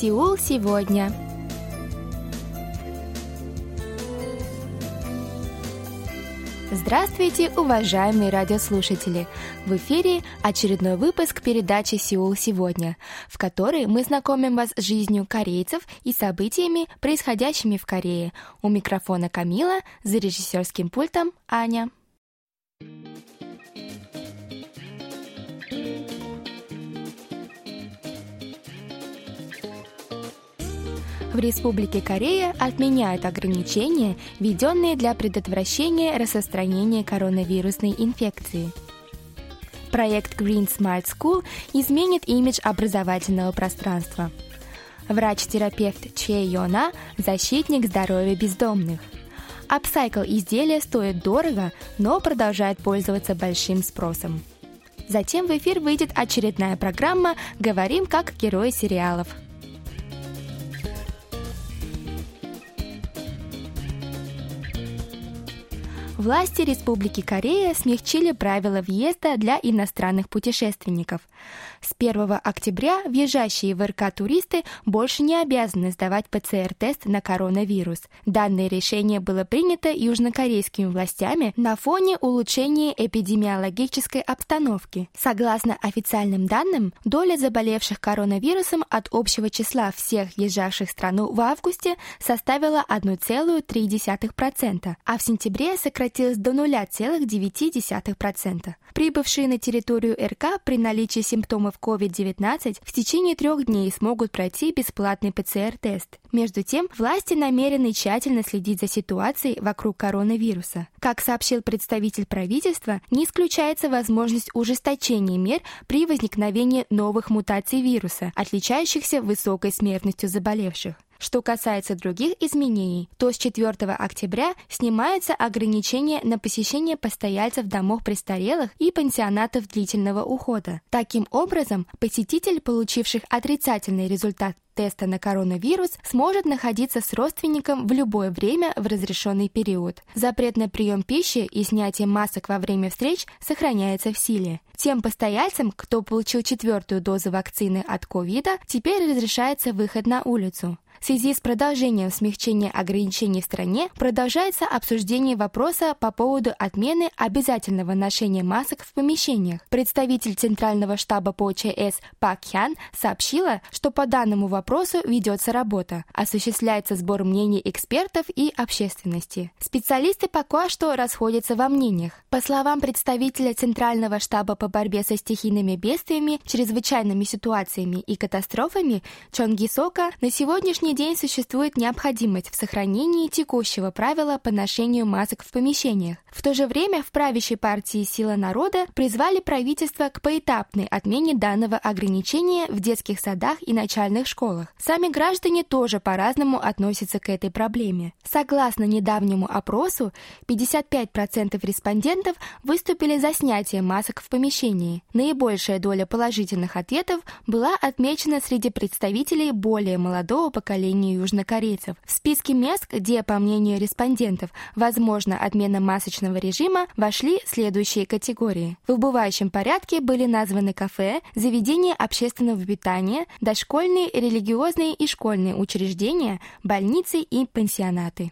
Сеул сегодня. Здравствуйте, уважаемые радиослушатели! В эфире очередной выпуск передачи «Сеул сегодня», в которой мы знакомим вас с жизнью корейцев и событиями, происходящими в Корее. У микрофона Камила, за режиссерским пультом Аня. В Республике Корея отменяют ограничения, введенные для предотвращения распространения коронавирусной инфекции. Проект Green Smart School изменит имидж образовательного пространства. Врач-терапевт Че Йона – защитник здоровья бездомных. Апсайкл изделия стоит дорого, но продолжает пользоваться большим спросом. Затем в эфир выйдет очередная программа «Говорим как герои сериалов». Власти Республики Корея смягчили правила въезда для иностранных путешественников. С 1 октября въезжающие в РК туристы больше не обязаны сдавать ПЦР-тест на коронавирус. Данное решение было принято южнокорейскими властями на фоне улучшения эпидемиологической обстановки. Согласно официальным данным, доля заболевших коронавирусом от общего числа всех въезжавших в страну в августе составила 1,3%, а в сентябре сократилась до 0,9%. Прибывшие на территорию РК при наличии симптомов COVID-19 в течение 3 дней смогут пройти бесплатный ПЦР-тест. Между тем, власти намерены тщательно следить за ситуацией вокруг коронавируса. Как сообщил представитель правительства, не исключается возможность ужесточения мер при возникновении новых мутаций вируса, отличающихся высокой смертностью заболевших. Что касается других изменений, то с 4 октября снимаются ограничения на посещение постояльцев домов престарелых и пансионатов длительного ухода. Таким образом, посетитель, получивших отрицательный результат теста на коронавирус, сможет находиться с родственником в любое время в разрешенный период. Запрет на прием пищи и снятие масок во время встреч сохраняется в силе. Тем постояльцам, кто получил 4-ю дозу вакцины от ковида, теперь разрешается выход на улицу. В связи с продолжением смягчения ограничений в стране продолжается обсуждение вопроса по поводу отмены обязательного ношения масок в помещениях. Представитель Центрального штаба по ЧС Pak Hyan сообщила, что по данному вопросу ведется работа, осуществляется сбор мнений экспертов и общественности. Специалисты пока что расходятся во мнениях. По словам представителя Центрального штаба по борьбе со стихийными бедствиями, чрезвычайными ситуациями и катастрофами Chon Gi Soka, на сегодняшний день существует необходимость в сохранении текущего правила по ношению масок в помещениях. В то же время в правящей партии «Сила народа» призвали правительство к поэтапной отмене данного ограничения в детских садах и начальных школах. Сами граждане тоже по-разному относятся к этой проблеме. Согласно недавнему опросу, 55% респондентов выступили за снятие масок в помещении. Наибольшая доля положительных ответов была отмечена среди представителей более молодого поколения южнокорейцев. В списке мест, где, по мнению респондентов, возможна отмена масочного режима, вошли следующие категории. В убывающем порядке были названы кафе, заведения общественного питания, дошкольные, религиозные и школьные учреждения, больницы и пансионаты.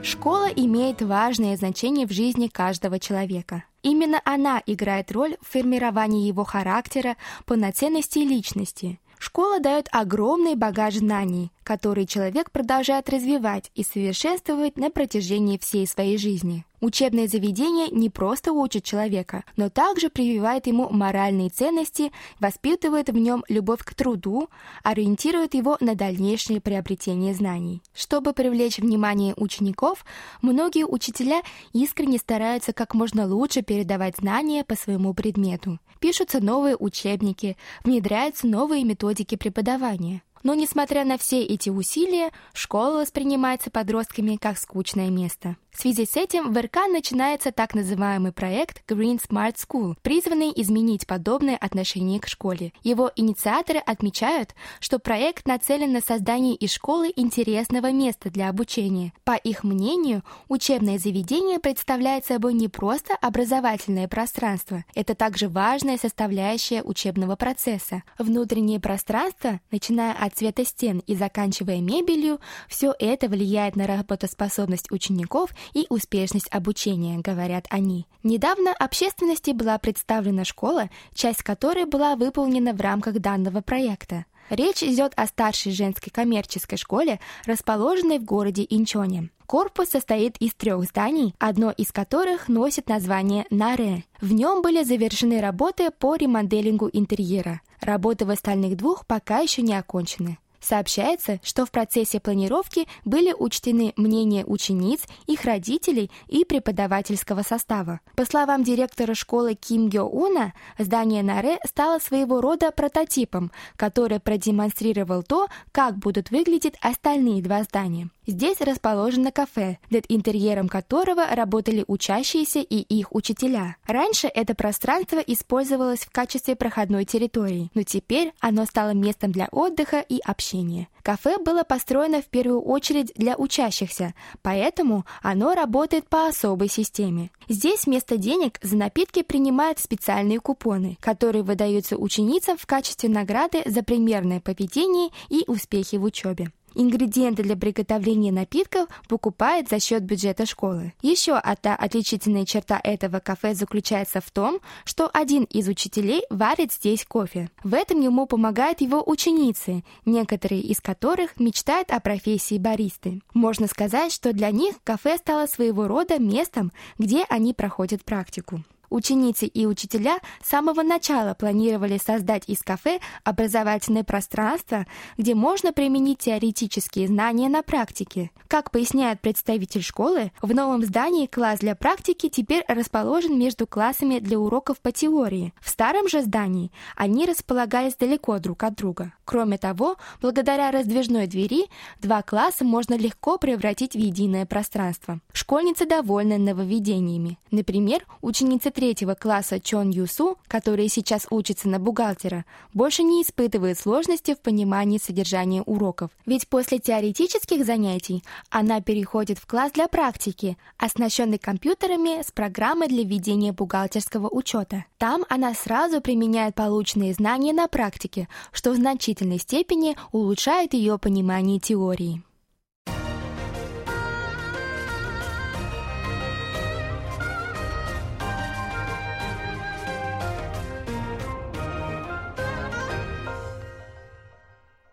Школа имеет важное значение в жизни каждого человека. Именно она играет роль в формировании его характера, полноценности и личности. Школа дает огромный багаж знаний, который человек продолжает развивать и совершенствовать на протяжении всей своей жизни. Учебное заведение не просто учит человека, но также прививает ему моральные ценности, воспитывает в нем любовь к труду, ориентирует его на дальнейшее приобретение знаний. Чтобы привлечь внимание учеников, многие учителя искренне стараются как можно лучше передавать знания по своему предмету. Пишутся новые учебники, внедряются новые методики преподавания. Но, несмотря на все эти усилия, школа воспринимается подростками как скучное место. В связи с этим в РК начинается так называемый проект Green Smart School, призванный изменить подобное отношение к школе. Его инициаторы отмечают, что проект нацелен на создание из школы интересного места для обучения. По их мнению, учебное заведение представляет собой не просто образовательное пространство, это также важная составляющая учебного процесса. Внутреннее пространство, начиная от цвета стен и заканчивая мебелью, все это влияет на работоспособность учеников и успешность обучения, говорят они. Недавно общественности была представлена школа, часть которой была выполнена в рамках данного проекта. Речь идет о старшей женской коммерческой школе, расположенной в городе Инчоне. Корпус состоит из 3 зданий, одно из которых носит название Narae. В нем были завершены работы по ремоделингу интерьера. Работы в остальных 2 пока еще не окончены. Сообщается, что в процессе планировки были учтены мнения учениц, их родителей и преподавательского состава. По словам директора школы Ким Гео Уна, здание Narae стало своего рода прототипом, который продемонстрировал то, как будут выглядеть остальные 2 здания. Здесь расположено кафе, над интерьером которого работали учащиеся и их учителя. Раньше это пространство использовалось в качестве проходной территории, но теперь оно стало местом для отдыха и общения. Кафе было построено в первую очередь для учащихся, поэтому оно работает по особой системе. Здесь вместо денег за напитки принимают специальные купоны, которые выдаются ученицам в качестве награды за примерное поведение и успехи в учебе. Ингредиенты для приготовления напитков покупают за счет бюджета школы. Еще одна отличительная черта этого кафе заключается в том, что один из учителей варит здесь кофе. В этом ему помогают его ученицы, некоторые из которых мечтают о профессии баристы. Можно сказать, что для них кафе стало своего рода местом, где они проходят практику. Ученицы и учителя с самого начала планировали создать из кафе образовательное пространство, где можно применить теоретические знания на практике. Как поясняет представитель школы, в новом здании класс для практики теперь расположен между классами для уроков по теории. В старом же здании они располагались далеко друг от друга. Кроме того, благодаря раздвижной двери 2 класса можно легко превратить в единое пространство. Школьницы довольны нововведениями. Например, ученицы 3 класса Чон Ю Су, которая сейчас учится на бухгалтера, больше не испытывает сложности в понимании содержания уроков. Ведь после теоретических занятий она переходит в класс для практики, оснащенный компьютерами с программой для ведения бухгалтерского учета. Там она сразу применяет полученные знания на практике, что в значительной степени улучшает ее понимание теории.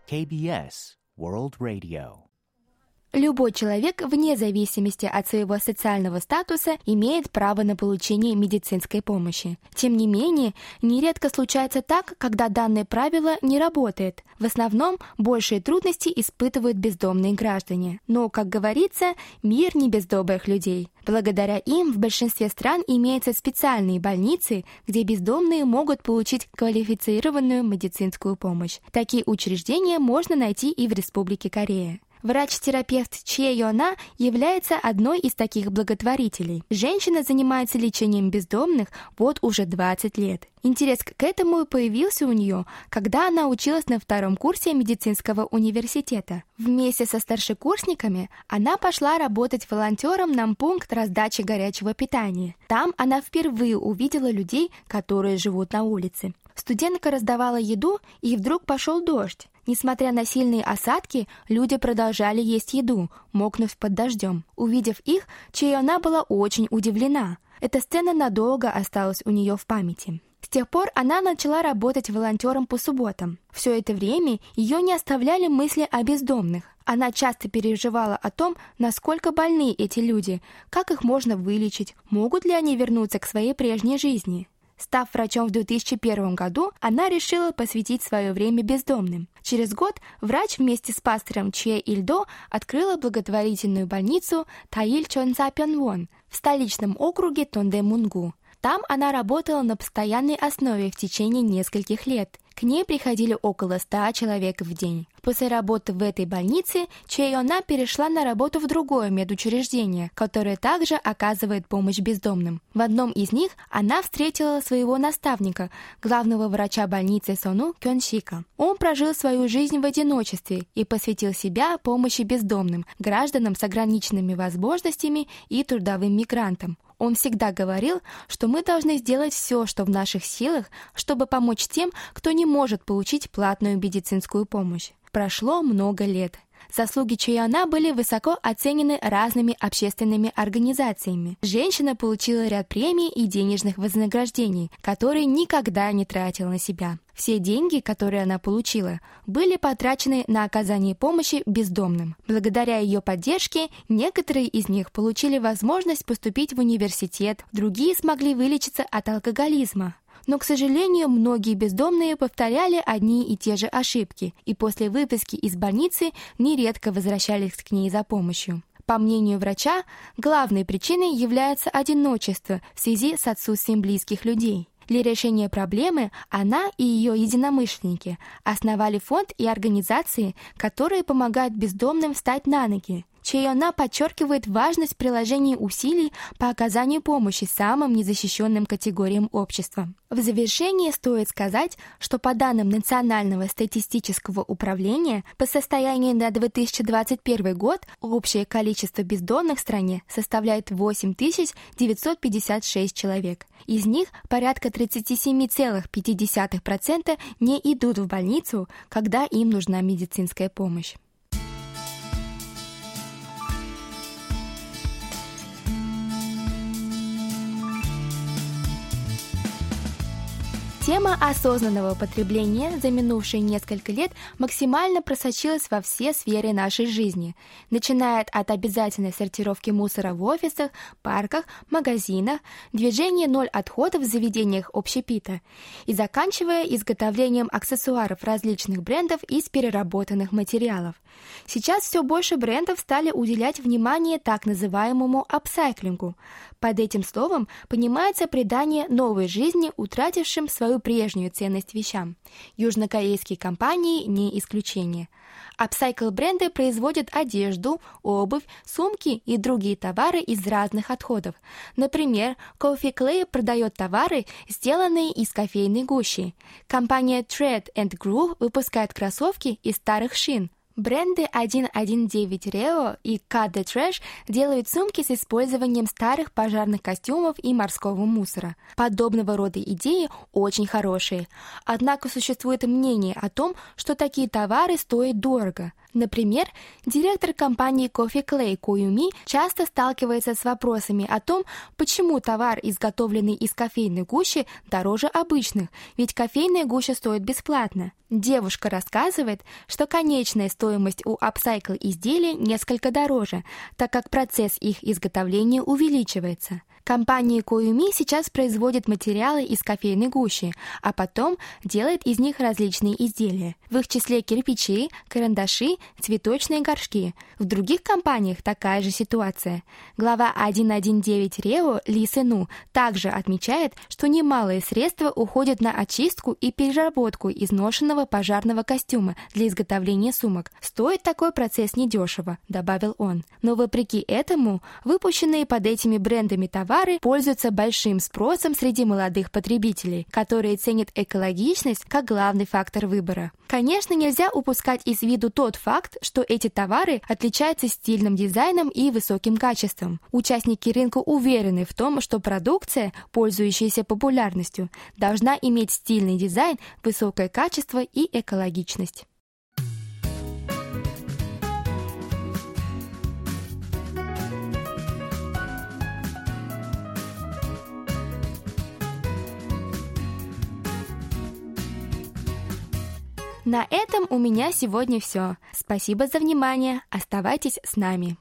KBS World Radio. Любой человек, вне зависимости от своего социального статуса, имеет право на получение медицинской помощи. Тем не менее, нередко случается так, когда данное правило не работает. В основном, большие трудности испытывают бездомные граждане. Но, как говорится, мир не без добрых людей. Благодаря им в большинстве стран имеются специальные больницы, где бездомные могут получить квалифицированную медицинскую помощь. Такие учреждения можно найти и в Республике Корея. Врач-терапевт Че Йона является одной из таких благотворителей. Женщина занимается лечением бездомных вот уже 20 лет. Интерес к этому появился у нее, когда она училась на 2 курсе медицинского университета. Вместе со старшекурсниками она пошла работать волонтером на пункт раздачи горячего питания. Там она впервые увидела людей, которые живут на улице. Студентка раздавала еду, и вдруг пошел дождь. Несмотря на сильные осадки, люди продолжали есть еду, мокнув под дождем. Увидев их, Че Йона была очень удивлена. Эта сцена надолго осталась у нее в памяти. С тех пор она начала работать волонтером по субботам. Все это время ее не оставляли мысли о бездомных. Она часто переживала о том, насколько больны эти люди, как их можно вылечить, могут ли они вернуться к своей прежней жизни. Став врачом в 2001 году, она решила посвятить свое время бездомным. Через год врач вместе с пастором Че Иль До открыла благотворительную больницу Tae Il Chon Jap Yeon Won в столичном округе Tondaemun gu. Там она работала на постоянной основе в течение нескольких лет. К ней приходили около 100 человек в день. После работы в этой больнице Че Йона перешла на работу в другое медучреждение, которое также оказывает помощь бездомным. В одном из них она встретила своего наставника, главного врача больницы Сону Кёншика. Он прожил свою жизнь в одиночестве и посвятил себя помощи бездомным, гражданам с ограниченными возможностями и трудовым мигрантам. Он всегда говорил, что мы должны сделать все, что в наших силах, чтобы помочь тем, кто не может получить платную медицинскую помощь. Прошло много лет. Заслуги Че Йона были высоко оценены разными общественными организациями. Женщина получила ряд премий и денежных вознаграждений, которые никогда не тратила на себя. Все деньги, которые она получила, были потрачены на оказание помощи бездомным. Благодаря ее поддержке некоторые из них получили возможность поступить в университет, другие смогли вылечиться от алкоголизма. Но, к сожалению, многие бездомные повторяли одни и те же ошибки, и после выписки из больницы нередко возвращались к ней за помощью. По мнению врача, главной причиной является одиночество в связи с отсутствием близких людей. Для решения проблемы она и ее единомышленники основали фонд и организации, которые помогают бездомным встать на ноги. Че Йона подчеркивает важность приложения усилий по оказанию помощи самым незащищенным категориям общества. В завершении стоит сказать, что по данным Национального статистического управления, по состоянию на 2021 год общее количество бездомных в стране составляет 8956 человек. Из них порядка 37,5% не идут в больницу, когда им нужна медицинская помощь. Тема осознанного потребления за минувшие несколько лет максимально просочилась во все сферы нашей жизни, начиная от обязательной сортировки мусора в офисах, парках, магазинах, движения ноль отходов в заведениях общепита и заканчивая изготовлением аксессуаров различных брендов из переработанных материалов. Сейчас все больше брендов стали уделять внимание так называемому апсайклингу. Под этим словом понимается придание новой жизни утратившим свою прежнюю ценность вещам. Южнокорейские компании не исключение. Апсайкл-бренды производят одежду, обувь, сумки и другие товары из разных отходов. Например, Coffee Clay продает товары, сделанные из кофейной гущи. Компания Thread and Groove выпускает кроссовки из старых шин. Бренды 119 Reo и Cut the Trash делают сумки с использованием старых пожарных костюмов и морского мусора. Подобного рода идеи очень хорошие. Однако существует мнение о том, что такие товары стоят дорого. Например, директор компании Coffee Clay Kuyumi часто сталкивается с вопросами о том, почему товар, изготовленный из кофейной гущи, дороже обычных, ведь кофейная гуща стоит бесплатно. Девушка рассказывает, что конечная стоимость у апсайкл изделий несколько дороже, так как процесс их изготовления увеличивается. Компания Kuyumi сейчас производит материалы из кофейной гущи, а потом делает из них различные изделия. В их числе кирпичи, карандаши, цветочные горшки. В других компаниях такая же ситуация. Глава 119 Рео Ли Сену также отмечает, что немалые средства уходят на очистку и переработку изношенного пожарного костюма для изготовления сумок. Стоит такой процесс недешево, добавил он. Но вопреки этому, выпущенные под этими брендами товары пользуются большим спросом среди молодых потребителей, которые ценят экологичность как главный фактор выбора. Конечно, нельзя упускать из виду тот факт, что эти товары отличаются стильным дизайном и высоким качеством. Участники рынка уверены в том, что продукция, пользующаяся популярностью, должна иметь стильный дизайн, высокое качество и экологичность. На этом у меня сегодня все. Спасибо за внимание. Оставайтесь с нами.